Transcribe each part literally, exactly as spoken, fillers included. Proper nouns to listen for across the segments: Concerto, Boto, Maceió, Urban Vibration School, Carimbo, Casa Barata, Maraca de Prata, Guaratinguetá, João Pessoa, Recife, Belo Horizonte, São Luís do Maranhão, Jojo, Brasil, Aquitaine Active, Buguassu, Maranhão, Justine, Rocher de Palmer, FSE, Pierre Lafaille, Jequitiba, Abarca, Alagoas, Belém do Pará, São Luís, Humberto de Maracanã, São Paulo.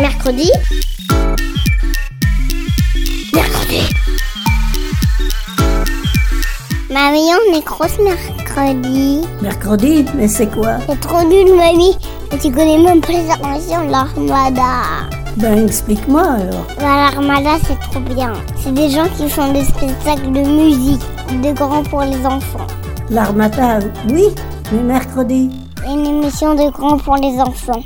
Mercredi. Mercredi. Mamie, on est grosse mercredi. Mercredi? Mais c'est quoi? C'est trop nul, mamie. Et tu connais même pas les inventions de l'armada. Ben, explique-moi alors. Ben, l'armada, c'est trop bien. C'est des gens qui font des spectacles de musique, de grands pour les enfants. L'armada, oui, mais mercredi. Une émission de grands pour les enfants.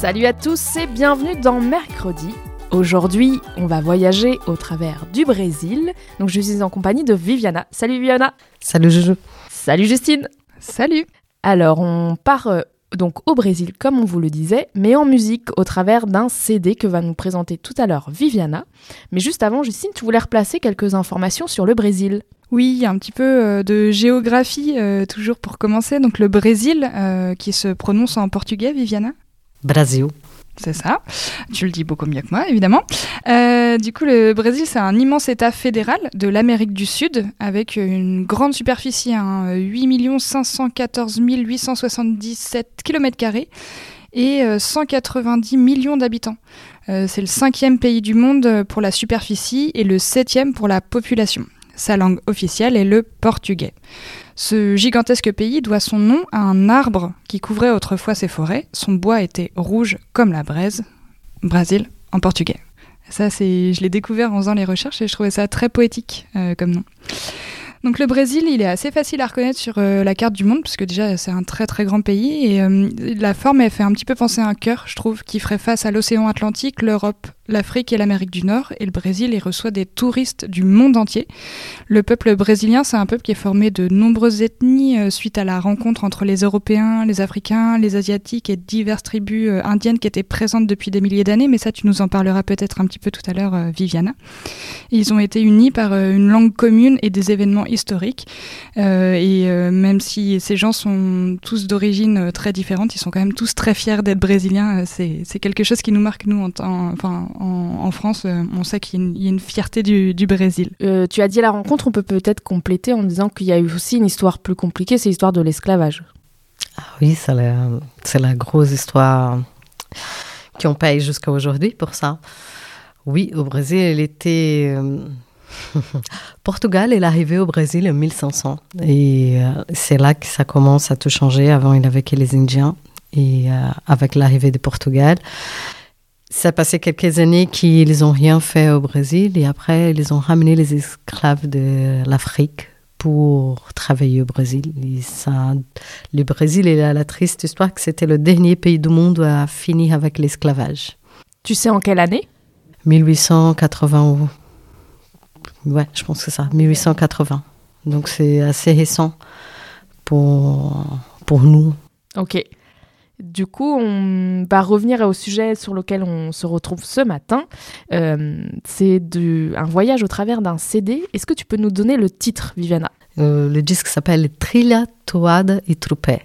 Salut à tous et bienvenue dans Mercredi. Aujourd'hui, on va voyager au travers du Brésil. Donc je suis en compagnie de Viviana. Salut Viviana. Salut Jojo. Salut Justine. Salut. Alors on part euh, donc au Brésil comme on vous le disait, mais en musique au travers d'un C D que va nous présenter tout à l'heure Viviana. Mais juste avant, Justine, tu voulais replacer quelques informations sur le Brésil. Oui, un petit peu de géographie euh, toujours pour commencer. Donc le Brésil euh, qui se prononce en portugais, Viviana. Brasil. C'est ça, tu le dis beaucoup mieux que moi évidemment. Euh, du coup le Brésil c'est un immense état fédéral de l'Amérique du Sud avec une grande superficie, hein, huit millions cinq cent quatorze mille huit cent soixante-dix-sept kilomètres carrés et cent quatre-vingt-dix millions d'habitants. Euh, c'est le cinquième pays du monde pour la superficie et le septième pour la population. Sa langue officielle est le portugais. Ce gigantesque pays doit son nom à un arbre qui couvrait autrefois ses forêts. Son bois était rouge comme la braise. Brésil en portugais. Ça, c'est, je l'ai découvert en faisant les recherches et je trouvais ça très poétique euh, comme nom. Donc le Brésil, il est assez facile à reconnaître sur euh, la carte du monde, parce que déjà c'est un très très grand pays, et euh, la forme elle fait un petit peu penser à un cœur, je trouve, qui ferait face à l'océan Atlantique, l'Europe, l'Afrique et l'Amérique du Nord, et le Brésil, il reçoit des touristes du monde entier. Le peuple brésilien, c'est un peuple qui est formé de nombreuses ethnies, euh, suite à la rencontre entre les Européens, les Africains, les Asiatiques et diverses tribus euh, indiennes qui étaient présentes depuis des milliers d'années, mais ça tu nous en parleras peut-être un petit peu tout à l'heure, euh, Viviana. Ils ont été unis par euh, une langue commune et des événements historique euh, et euh, même si ces gens sont tous d'origine euh, très différente, ils sont quand même tous très fiers d'être brésiliens. Euh, c'est, c'est quelque chose qui nous marque nous en, en, enfin, en, en France, euh, on sait qu'il y a une fierté du, du Brésil. Euh, tu as dit la rencontre, on peut peut-être compléter en disant qu'il y a eu aussi une histoire plus compliquée, c'est l'histoire de l'esclavage. Ah oui, c'est la, c'est la grosse histoire qu'on paye jusqu'à aujourd'hui pour ça. Oui, au Brésil, elle était... Euh... Portugal est arrivé au Brésil en mille cinq cents et euh, c'est là que ça commence à tout changer. Avant il avait que les Indiens et euh, avec l'arrivée de Portugal ça a passé quelques années qu'ils n'ont rien fait au Brésil et après ils ont ramené les esclaves de l'Afrique pour travailler au Brésil et ça, le Brésil est la, la triste histoire que c'était le dernier pays du monde à finir avec l'esclavage. Tu sais en quelle année? mille huit cent quatre-vingt. Ouais, je pense que c'est ça, mille huit cent quatre-vingt. Donc c'est assez récent pour, pour nous. Ok. Du coup, on va revenir au sujet sur lequel on se retrouve ce matin. Euh, c'est du, un voyage au travers d'un C D. Est-ce que tu peux nous donner le titre, Viviana ? euh, Le disque s'appelle Trilla, Toad et Troupé.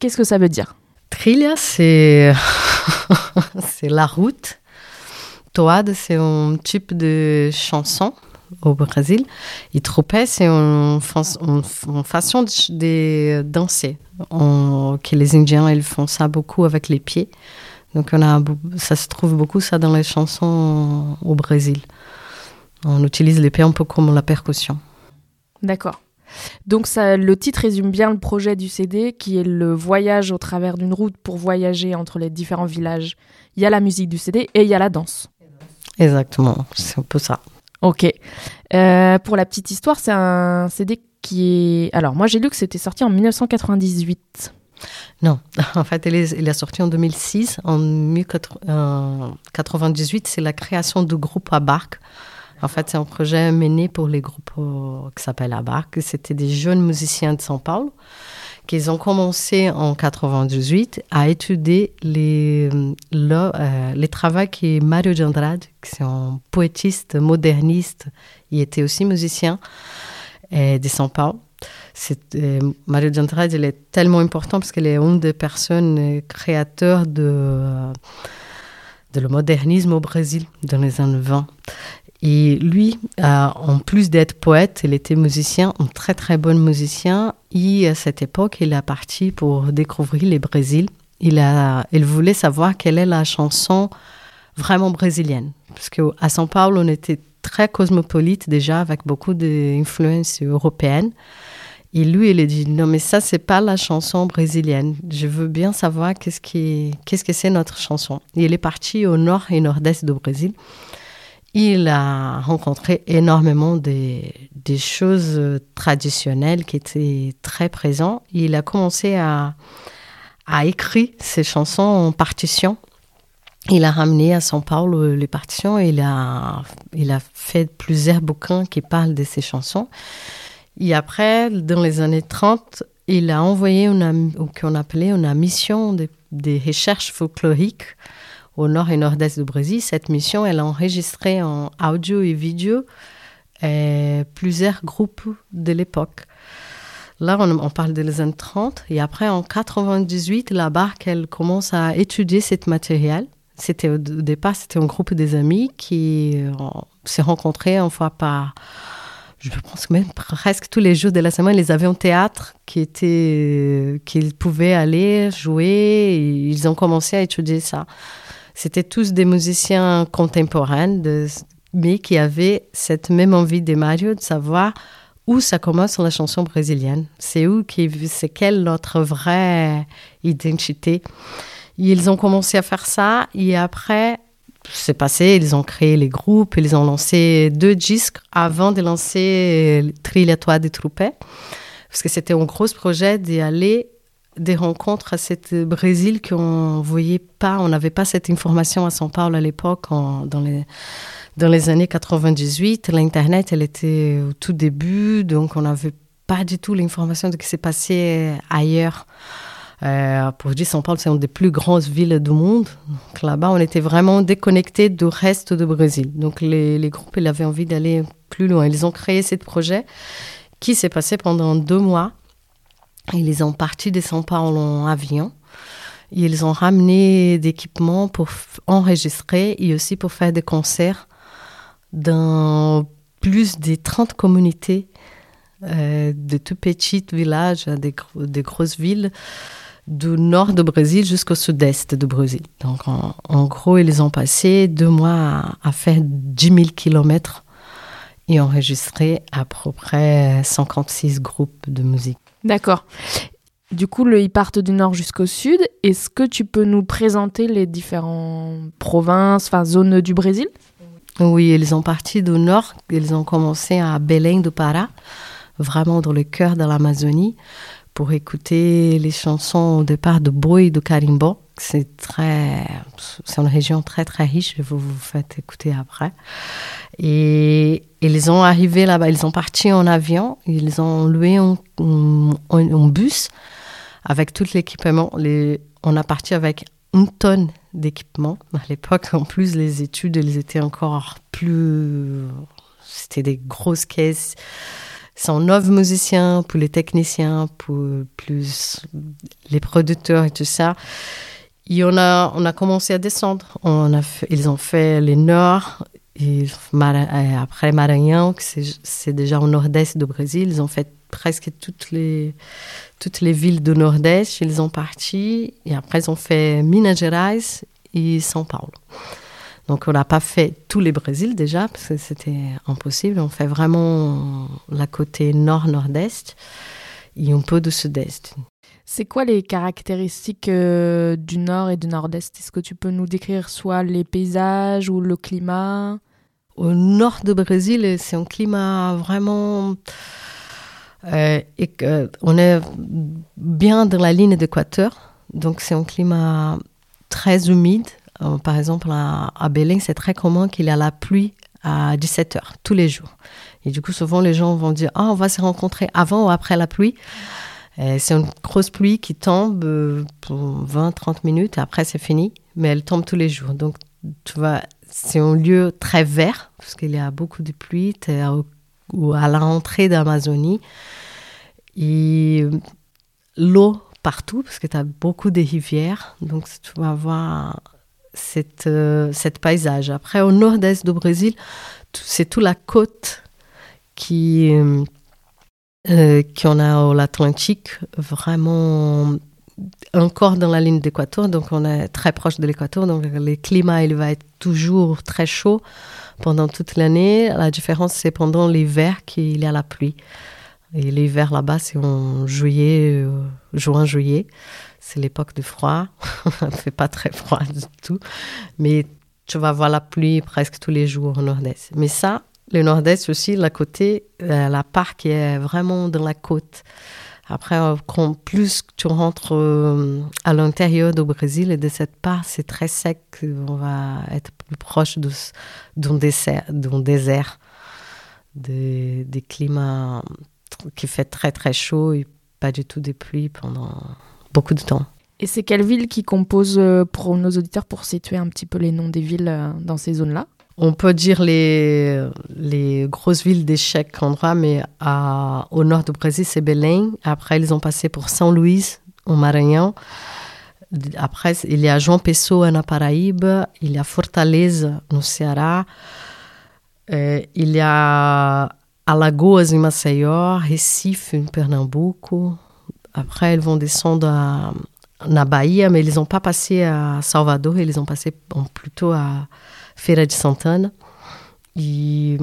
Qu'est-ce que ça veut dire ? Trilla, c'est... c'est la route. Toad, c'est un type de chanson au Brésil, et Troupé, c'est une, fa- une, une façon de, de danser. On, que les Indiens, ils font ça beaucoup avec les pieds. Donc, on a, ça se trouve beaucoup ça dans les chansons au Brésil. On utilise les pieds un peu comme la percussion. D'accord. Donc, ça, le titre résume bien le projet du C D, qui est le voyage au travers d'une route pour voyager entre les différents villages. Il y a la musique du C D et il y a la danse. Exactement, c'est un peu ça. Ok. Euh, pour la petite histoire, c'est un C D qui est... Alors, moi, j'ai lu que c'était sorti en mille neuf cent quatre-vingt-dix-huit. Non. En fait, il est, il est sorti en deux mille six. En mille neuf cent quatre-vingt-dix-huit, c'est la création du groupe Abarca. En fait, c'est un projet mené pour les groupes qui s'appellent Abarca. C'était des jeunes musiciens de São Paulo qui ont commencé en quatre-vingt-dix-huit à étudier les, le, euh, les travaux que Mário de Andrade, qui est un poétiste moderniste, il était aussi musicien euh, de São Paulo, C'est, euh, Mario de Andrade, il est tellement important parce qu'il est une des personnes créateurs de, euh, de le modernisme au Brésil dans les années vingt. Et lui, euh, en plus d'être poète, il était musicien, un très très bon musicien. Et à cette époque, il est parti pour découvrir le Brésil. Il, a, il voulait savoir quelle est la chanson vraiment brésilienne. Parce qu'à São Paulo, on était très cosmopolite déjà, avec beaucoup d'influences européennes. Et lui, il a dit, non, mais ça, c'est pas la chanson brésilienne. Je veux bien savoir qu'est-ce, qui, qu'est-ce que c'est notre chanson. Et il est parti au nord et nord-est du Brésil. Il a rencontré énormément des, des choses traditionnelles qui étaient très présentes. Il a commencé à, à écrire ses chansons en partition. Il a ramené à São Paulo les partitions. Il a, il a fait plusieurs bouquins qui parlent de ses chansons. Et après, dans les années trente, il a envoyé une, qu'on appelait une mission de, de recherche folklorique au nord et nord-est du Brésil. Cette mission, elle a enregistré en audio et vidéo et plusieurs groupes de l'époque. Là, on, on parle des années trente. Et après, en quatre-vingt-dix-huit, la Barque, elle commence à étudier ce matériel. C'était, au départ, c'était un groupe des amis qui euh, se rencontraient une fois par... Je pense que même presque tous les jours de la semaine, ils avaient un théâtre qui était, qu'ils pouvaient aller jouer. Et ils ont commencé à étudier ça. C'était tous des musiciens contemporains, de, mais qui avaient cette même envie de Mario de savoir où ça commence la chanson brésilienne. C'est où, qui, c'est quelle notre vraie identité. Ils ont commencé à faire ça et après, c'est passé, ils ont créé les groupes, ils ont lancé deux disques avant de lancer Trilla, Toad et Troupé, parce que c'était un gros projet d'aller des rencontres à ce Brésil qu'on ne voyait pas, on n'avait pas cette information à São Paulo à l'époque, en, dans, les, dans les années quatre-vingt-dix-huit. L'Internet, elle était au tout début, donc on n'avait pas du tout l'information de ce qui s'est passé ailleurs. Euh, pour dire, São Paulo, c'est une des plus grosses villes du monde. Donc, là-bas, on était vraiment déconnectés du reste du Brésil. Donc, les, les groupes, ils avaient envie d'aller plus loin. Ils ont créé ce projet qui s'est passé pendant deux mois. Ils ont parti de São Paulo en avion. Ils ont ramené des équipements pour enregistrer et aussi pour faire des concerts dans plus de trente communautés, euh, de tout petits villages à des, des grosses villes, du nord du Brésil jusqu'au sud-est du Brésil. Donc, en, en gros, ils ont passé deux mois à, à faire dix mille kilomètres et enregistrer à peu près cinquante-six groupes de musique. D'accord. Du coup, le, ils partent du nord jusqu'au sud. Est-ce que tu peux nous présenter les différentes provinces, enfin zones du Brésil ? Oui, ils ont parti du nord. Ils ont commencé à Belém do Pará, vraiment dans le cœur de l'Amazonie, pour écouter les chansons au départ de Boi et de Carimbo. C'est, très, c'est une région très, très riche. Je vous, vous faites écouter après. Et ils ont arrivé là-bas. Ils ont parti en avion. Ils ont loué un, un, un bus avec tout l'équipement. Les, on a parti avec une tonne d'équipement. À l'époque, en plus, les études, elles étaient encore plus... C'était des grosses caisses. cent neuf musiciens, pour les techniciens, pour plus les producteurs et tout ça. Et on a, on a commencé à descendre. On a fait, ils ont fait le nord, et après Maranhão, que c'est, c'est déjà au nord-est du Brésil. Ils ont fait presque toutes les, toutes les villes du nord-est. Ils ont parti, et après ils ont fait Minas Gerais et São Paulo. Donc, on n'a pas fait tous les Brésils déjà, parce que c'était impossible. On fait vraiment la côté nord-nord-est et un peu du sud-est. C'est quoi les caractéristiques euh, du nord et du nord-est ? Est-ce que tu peux nous décrire soit les paysages ou le climat ? Au nord du Brésil, c'est un climat vraiment... Euh, et, euh, on est bien dans la ligne d'équateur, donc c'est un climat très humide. Par exemple, à, à Belém, c'est très commun qu'il y a la pluie à dix-sept heures, tous les jours. Et du coup, souvent, les gens vont dire « Ah, oh, on va se rencontrer avant ou après la pluie ». C'est une grosse pluie qui tombe pour vingt à trente minutes, après c'est fini, mais elle tombe tous les jours. Donc, tu vois, c'est un lieu très vert, parce qu'il y a beaucoup de pluie, à, ou à l'entrée d'Amazonie. et l'eau partout, parce que tu as beaucoup de rivières, donc tu vas avoir cette, euh, cette paysage. Après, au nord-est du Brésil, c'est toute la côte qui, euh, qu'on a l'Atlantique, vraiment encore dans la ligne d'équateur, donc on est très proche de l'équateur, donc le climat il va être toujours très chaud pendant toute l'année. La différence, c'est pendant l'hiver qu'il y a la pluie. Et l'hiver là-bas, c'est en juillet, euh, juin, juillet. C'est l'époque du froid. Il ne fait pas très froid du tout. Mais tu vas voir la pluie presque tous les jours au nord-est. Mais ça, le nord-est aussi, la côté, euh, la part qui est vraiment dans la côte. Après, quand plus tu rentres euh, à l'intérieur du Brésil et de cette part, c'est très sec. On va être plus proche de, d'un désert, d'un désert, des, des climats qui fait très très chaud et pas du tout des pluies pendant beaucoup de temps. Et c'est quelle ville qui compose pour nos auditeurs, pour situer un petit peu les noms des villes dans ces zones-là? On peut dire les, les grosses villes de chaque endroit, mais à, au nord du Brésil, c'est Belém. Après, ils ont passé pour São Luís, au Maranhão. Après, il y a João Pessoa, na Paraíba. Il y a Fortaleza, no Ceará. Euh, il y a Alagoas, en Maceió. Recife, en Pernambuco. Après, ils vont descendre à, à Bahia, mais ils n'ont pas passé à Salvador. Ils ont passé bon, plutôt à Feira de Santana. Et,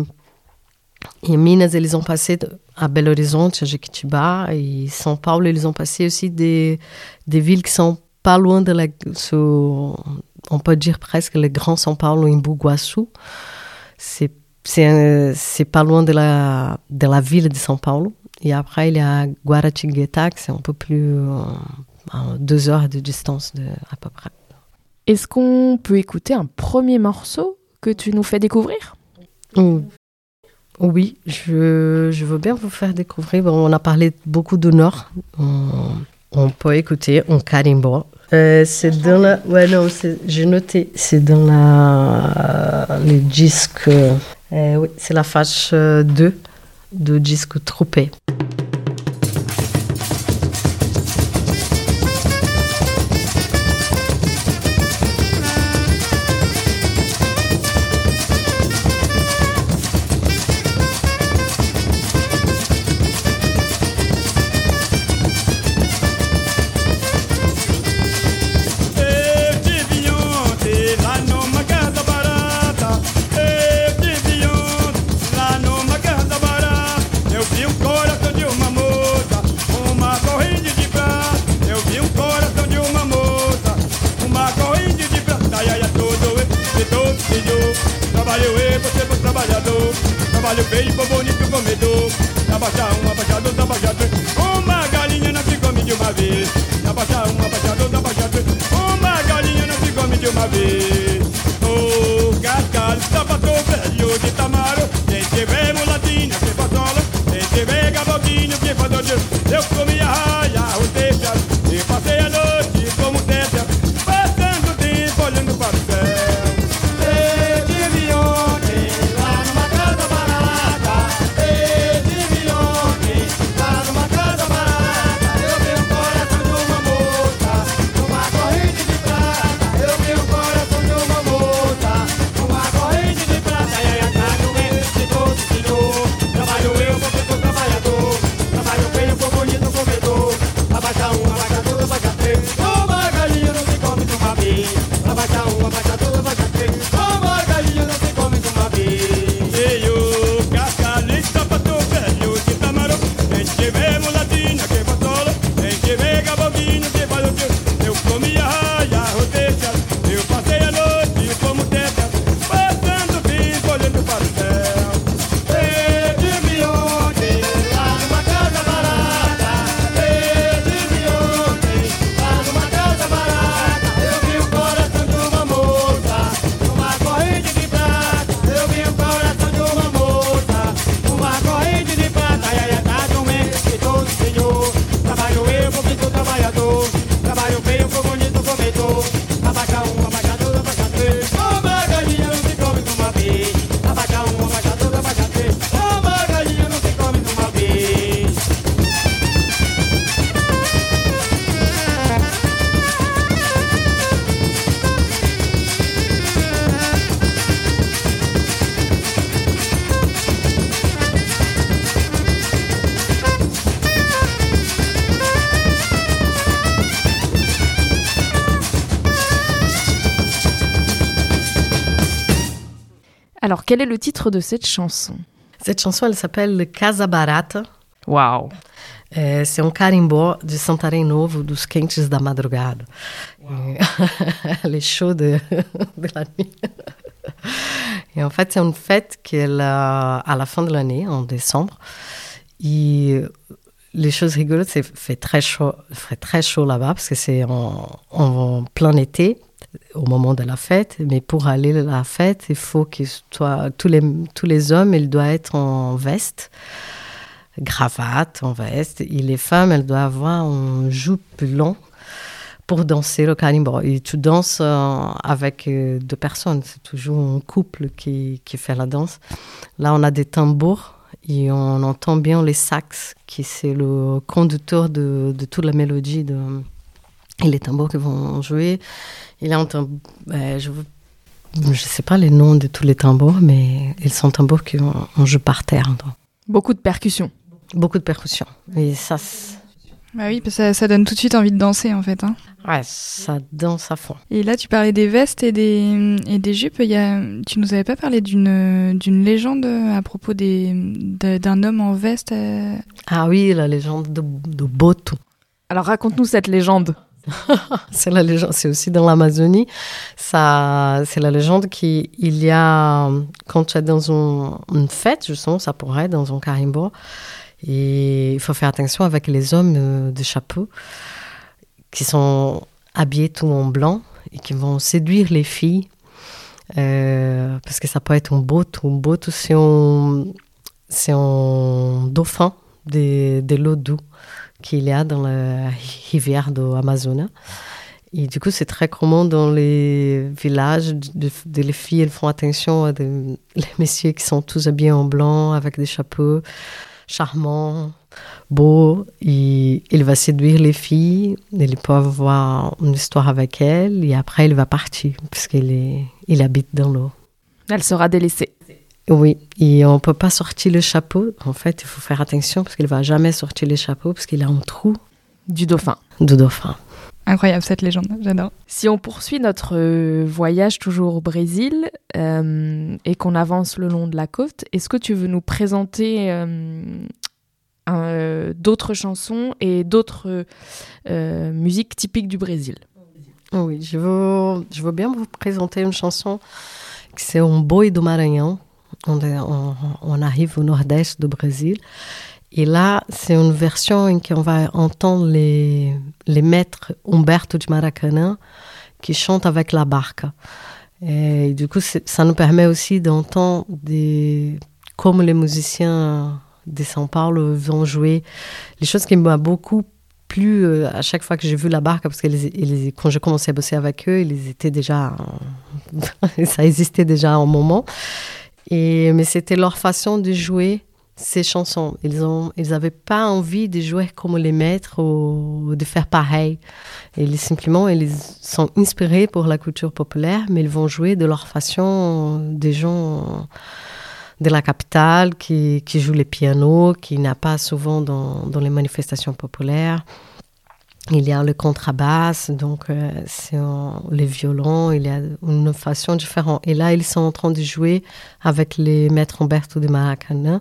et Minas, ils ont passé à Belo Horizonte, à Jequitiba. Et São Paulo, ils ont passé aussi des, des villes qui sont pas loin de la... Sur, on peut dire presque le grand São Paulo, en Buguassu. C'est C'est, c'est pas loin de la, de la ville de São Paulo. Et après, il y a Guaratinguetá, qui c'est un peu plus... Euh, deux heures de distance, de, à peu près. Est-ce qu'on peut écouter un premier morceau que tu nous fais découvrir? Oui, je, je veux bien vous faire découvrir. Bon, on a parlé beaucoup du Nord. On, on peut écouter un carimbo. Euh, c'est dans la... Ouais, non, c'est... j'ai noté. C'est dans la... le disque... Euh, oui, c'est la fâche deux du disque Troupé. Trabalho feio, bom bonito, comedor. Na baixa um, abaixador, na baixa dois. Uma galinha não se come de uma vez. Na baixa um, abaixador, na baixa dois. Uma galinha não se come de uma vez. O oh, cascalho, sapato velho de tamaro. Quem tiver mulatinha, que faz sola. Quem tiver gabaldinho, que faz odioso. Eu comi a raia, o teixa. E passei a noite como teixa. Passando tempo olhando para o céu. Alors, quel est le titre de cette chanson? Cette chanson, elle s'appelle Casa Barata. Uau! É, c'est un carimbó de Santarém Novo, dos quentes da madrugada. Wow. Les chauds de, de la nuit. Et en fait, c'est une fête qui est là, à la fin de l'année, en décembre. Et les choses rigolotes, c'est fait très chaud, fait très chaud là-bas parce que c'est en, en plein été, au moment de la fête. Mais pour aller à la fête, il faut que toi, tous les tous les hommes, ils doivent être en veste, gravate, en veste. Et les femmes, elles doivent avoir un jupe long pour danser le carimbo. Et tu danses avec deux personnes. C'est toujours un couple qui qui fait la danse. Là, on a des tambours. Et on entend bien les sax, qui c'est le conducteur de, de toute la mélodie, de, et les tambours qui vont jouer. Et là, on entend, euh, je ne sais pas les noms de tous les tambours, mais ils sont tambours qu'on joue par terre. Donc. Beaucoup de percussions. Beaucoup de percussions. Et ça, bah oui, parce que ça, ça donne tout de suite envie de danser, en fait. Hein. Ouais, ça danse à fond. Et là, tu parlais des vestes et des, et des jupes. Il y a, tu nous avais pas parlé d'une, d'une légende à propos des, de, d'un homme en veste euh... Ah oui, la légende de, de Boto. Alors, raconte-nous cette légende. C'est la légende, c'est aussi dans l'Amazonie. Ça, c'est la légende qu'il y a, quand tu es dans un, une fête, justement, ça pourrait être dans un carimbo, et il faut faire attention avec les hommes euh, de chapeau qui sont habillés tout en blanc et qui vont séduire les filles euh, parce que ça peut être un boto. Un boto, c'est un, c'est un dauphin de, de l'eau douce qu'il y a dans la rivière de l'Amazonie. Et du coup, c'est très commun dans les villages, de, de, les filles elles font attention à des, les messieurs qui sont tous habillés en blanc avec des chapeaux. Charmant, beau, il, il va séduire les filles, il peut avoir une histoire avec elles, et après il va partir, puisqu'il est, il habite dans l'eau. Elle sera délaissée. Oui, et on ne peut pas sortir le chapeau, en fait, il faut faire attention, parce qu'il ne va jamais sortir le chapeau, parce qu'il a un trou. Du dauphin. Du dauphin. Incroyable cette légende, j'adore. Si on poursuit notre voyage toujours au Brésil euh, et qu'on avance le long de la côte, est-ce que tu veux nous présenter euh, un, euh, d'autres chansons et d'autres euh, musiques typiques du Brésil? Oui, je veux, je veux bien vous présenter une chanson qui c'est um boi do Maranhão. On, on, on arrive au nord-est du Brésil. Et là, c'est une version en qui on va entendre les, les maîtres Humberto de Maracanã qui chantent avec la barca. Et du coup, ça nous permet aussi d'entendre des, comme les musiciens de São Paulo vont jouer. Les choses qui m'ont beaucoup plu à chaque fois que j'ai vu la barca, parce que ils, ils, quand j'ai commencé à bosser avec eux, ils étaient déjà, ça existait déjà un moment. Et, mais c'était leur façon de jouer ces chansons. Ils ont, ils n'avaient pas envie de jouer comme les maîtres ou de faire pareil. Ils, simplement, ils sont inspirés pour la culture populaire, mais ils vont jouer de leur façon des gens de la capitale qui, qui jouent les pianos, qui n'a pas souvent dans, dans les manifestations populaires. Il y a le contrabasse, donc euh, c'est un, les violons, il y a une façon différente. Et là, ils sont en train de jouer avec les maîtres Humberto de Maracanã,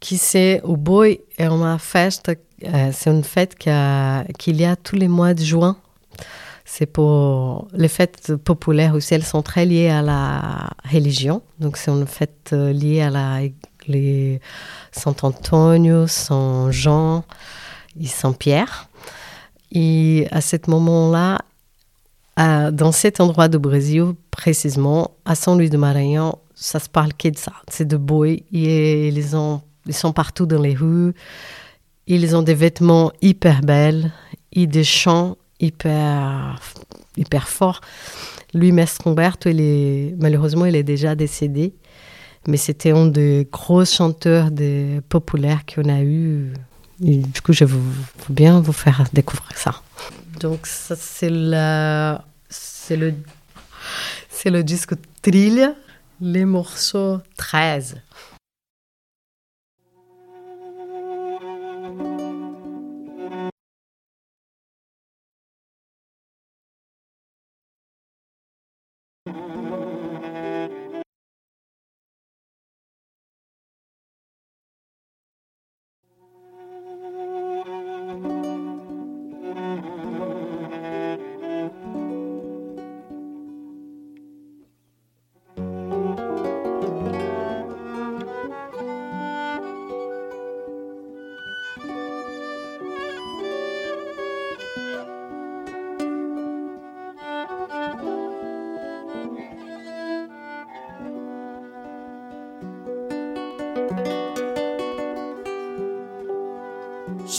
qui c'est au boi, et une fête, euh, c'est une fête qui a, qu'il y a tous les mois de juin. C'est pour les fêtes populaires aussi, elles sont très liées à la religion, donc c'est une fête liée à la les Saint Antonio, Saint Jean et Saint Pierre. Et à ce moment-là, à, dans cet endroit du Brésil, précisément, à São Luís do Maranhão, ça se parle que de ça. C'est de boi. Et ils, ont, ils sont partout dans les rues. Ils ont des vêtements hyper belles et des chants hyper, hyper forts. Lui, Mestre Humberto, il est, malheureusement, il est déjà décédé. Mais c'était un des gros chanteurs des populaires qu'on a eu. Et du coup, je veux bien vous faire découvrir ça. Donc, ça, c'est, la, c'est, le, c'est le disque Trilla, les morceaux treize.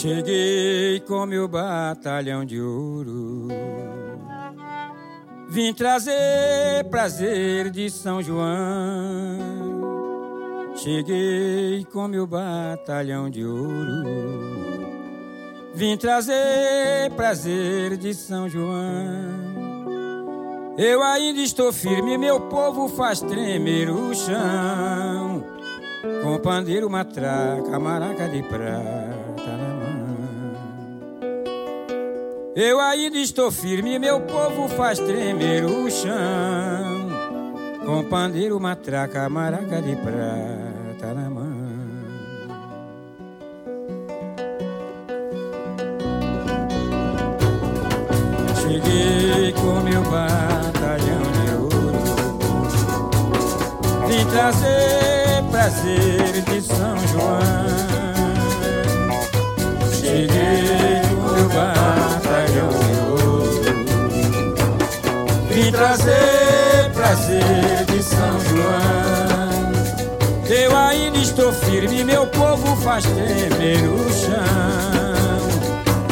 Cheguei com meu batalhão de ouro, vim trazer prazer de São João. Cheguei com meu batalhão de ouro, vim trazer prazer de São João. Eu ainda estou firme, meu povo faz tremer o chão, com pandeiro, matraca, maraca de prata na mão. Eu ainda estou firme, meu povo faz tremer o chão, com pandeiro, matraca, maraca de prata na mão. Cheguei com meu batalhão de ouro, vim trazer prazer de São João. Cheguei com meu batalhão de ouro, vim trazer prazer de São João. Eu ainda estou firme, meu povo faz tremer o chão,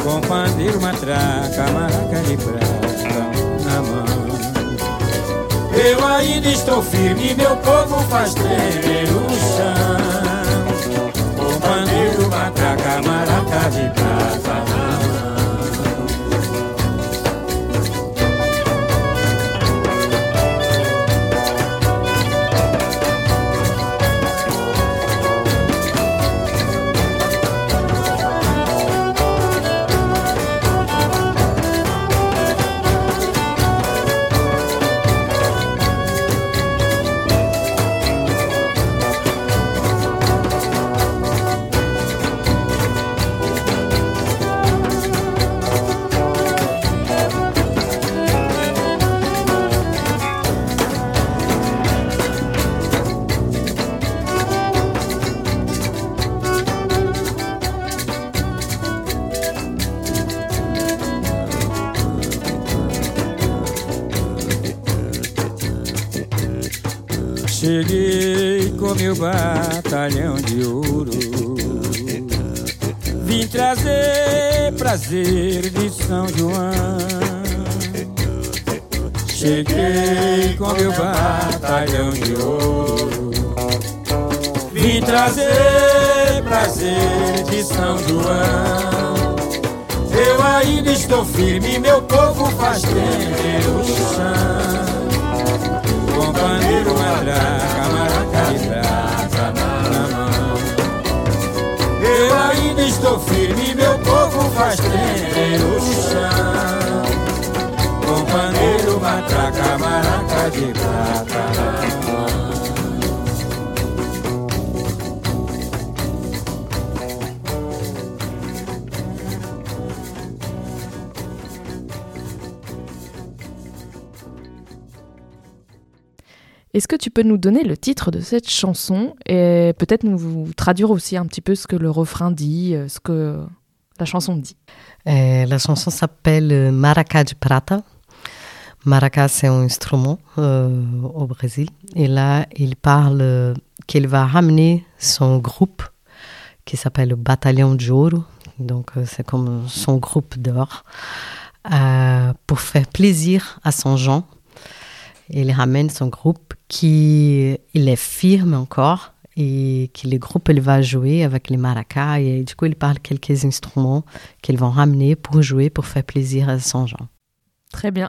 com pandeiro, matraca, maraca de prata na mão. Eu ainda estou firme, meu povo faz tremer o chão, com pandeiro, matraca, maraca de prata na meu batalhão de ouro, vim trazer prazer de São João. Cheguei com meu batalhão de ouro, vim trazer prazer de São João. Eu ainda estou firme, meu povo faz tremer o chão, com pandeiro, matraca, maraca de prata na mão. Eu ainda estou firme, meu povo faz tremer o chão, com pandeiro, matraca, maraca de prata na mão. Est-ce que tu peux nous donner le titre de cette chanson et peut-être nous traduire aussi un petit peu ce que le refrain dit, ce que la chanson dit? Et la chanson s'appelle Maraca de Prata. Maraca, c'est un instrument euh, au Brésil. Et là, il parle qu'il va ramener son groupe qui s'appelle le Batalhão de Ouro. Donc, c'est comme son groupe d'or euh, pour faire plaisir à son Jean. Il ramène son groupe qui il est firme encore et que le groupe il va jouer avec les maracas et du coup il parle quelques instruments qu'ils vont ramener pour jouer pour faire plaisir à son Jean. Très bien.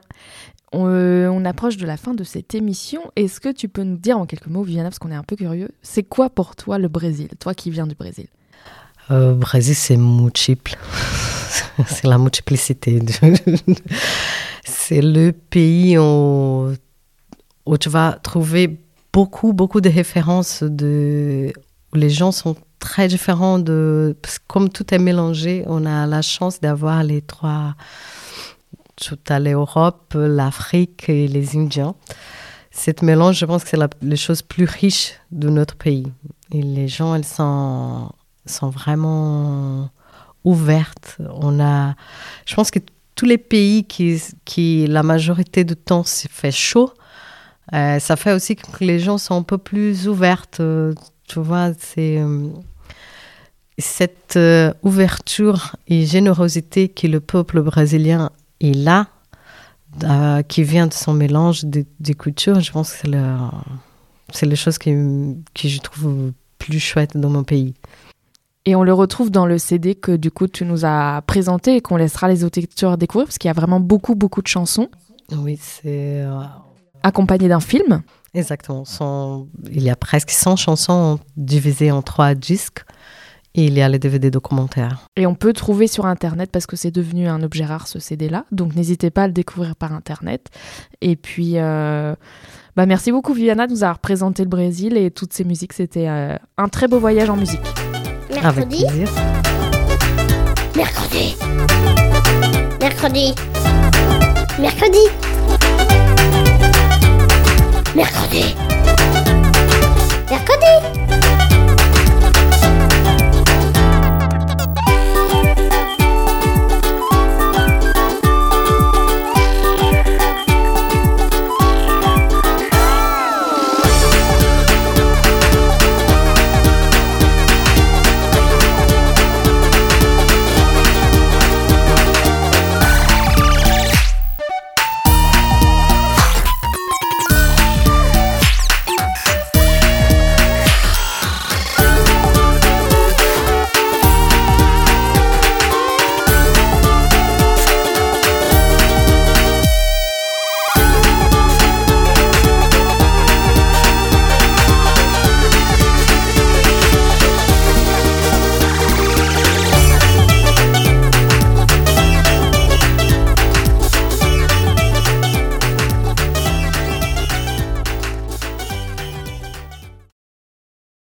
On, euh, on approche de la fin de cette émission. Est-ce que tu peux nous dire en quelques mots, Viviana, parce qu'on est un peu curieux, c'est quoi pour toi le Brésil, toi qui viens du Brésil? Euh, Brésil, c'est multiple. C'est la multiplicité. De... c'est le pays où où tu vas trouver beaucoup, beaucoup de références de... où les gens sont très différents. De... Parce que comme tout est mélangé, on a la chance d'avoir les trois... Tu as l'Europe, l'Afrique et les Indiens. Cette mélange, je pense que c'est la, la chose plus riche de notre pays. Et les gens, elles sont, sont vraiment ouvertes. On a... Je pense que tous les pays qui, qui la majorité du temps, se fait chaud, Euh, ça fait aussi que les gens sont un peu plus ouvertes, tu vois, c'est, cette ouverture et générosité que le peuple brésilien il a, euh, qui vient de son mélange des de cultures, je pense que c'est la, c'est la chose que, que je trouve plus chouette dans mon pays. Et on le retrouve dans le C D que du coup tu nous as présenté et qu'on laissera les auditeurs découvrir parce qu'il y a vraiment beaucoup beaucoup de chansons. Oui, c'est... Euh... accompagné d'un film. Exactement. Son... Il y a presque cent chansons divisées en trois disques. Et il y a les D V D documentaires. Et on peut trouver sur Internet, parce que c'est devenu un objet rare ce C D-là. Donc n'hésitez pas à le découvrir par Internet. Et puis, euh... bah, merci beaucoup Viviana de nous avoir présenté le Brésil et toutes ces musiques. C'était euh, un très beau voyage en musique. Mercredi. Avec plaisir. Mercredi. Mercredi. Mercredi. Mercredi.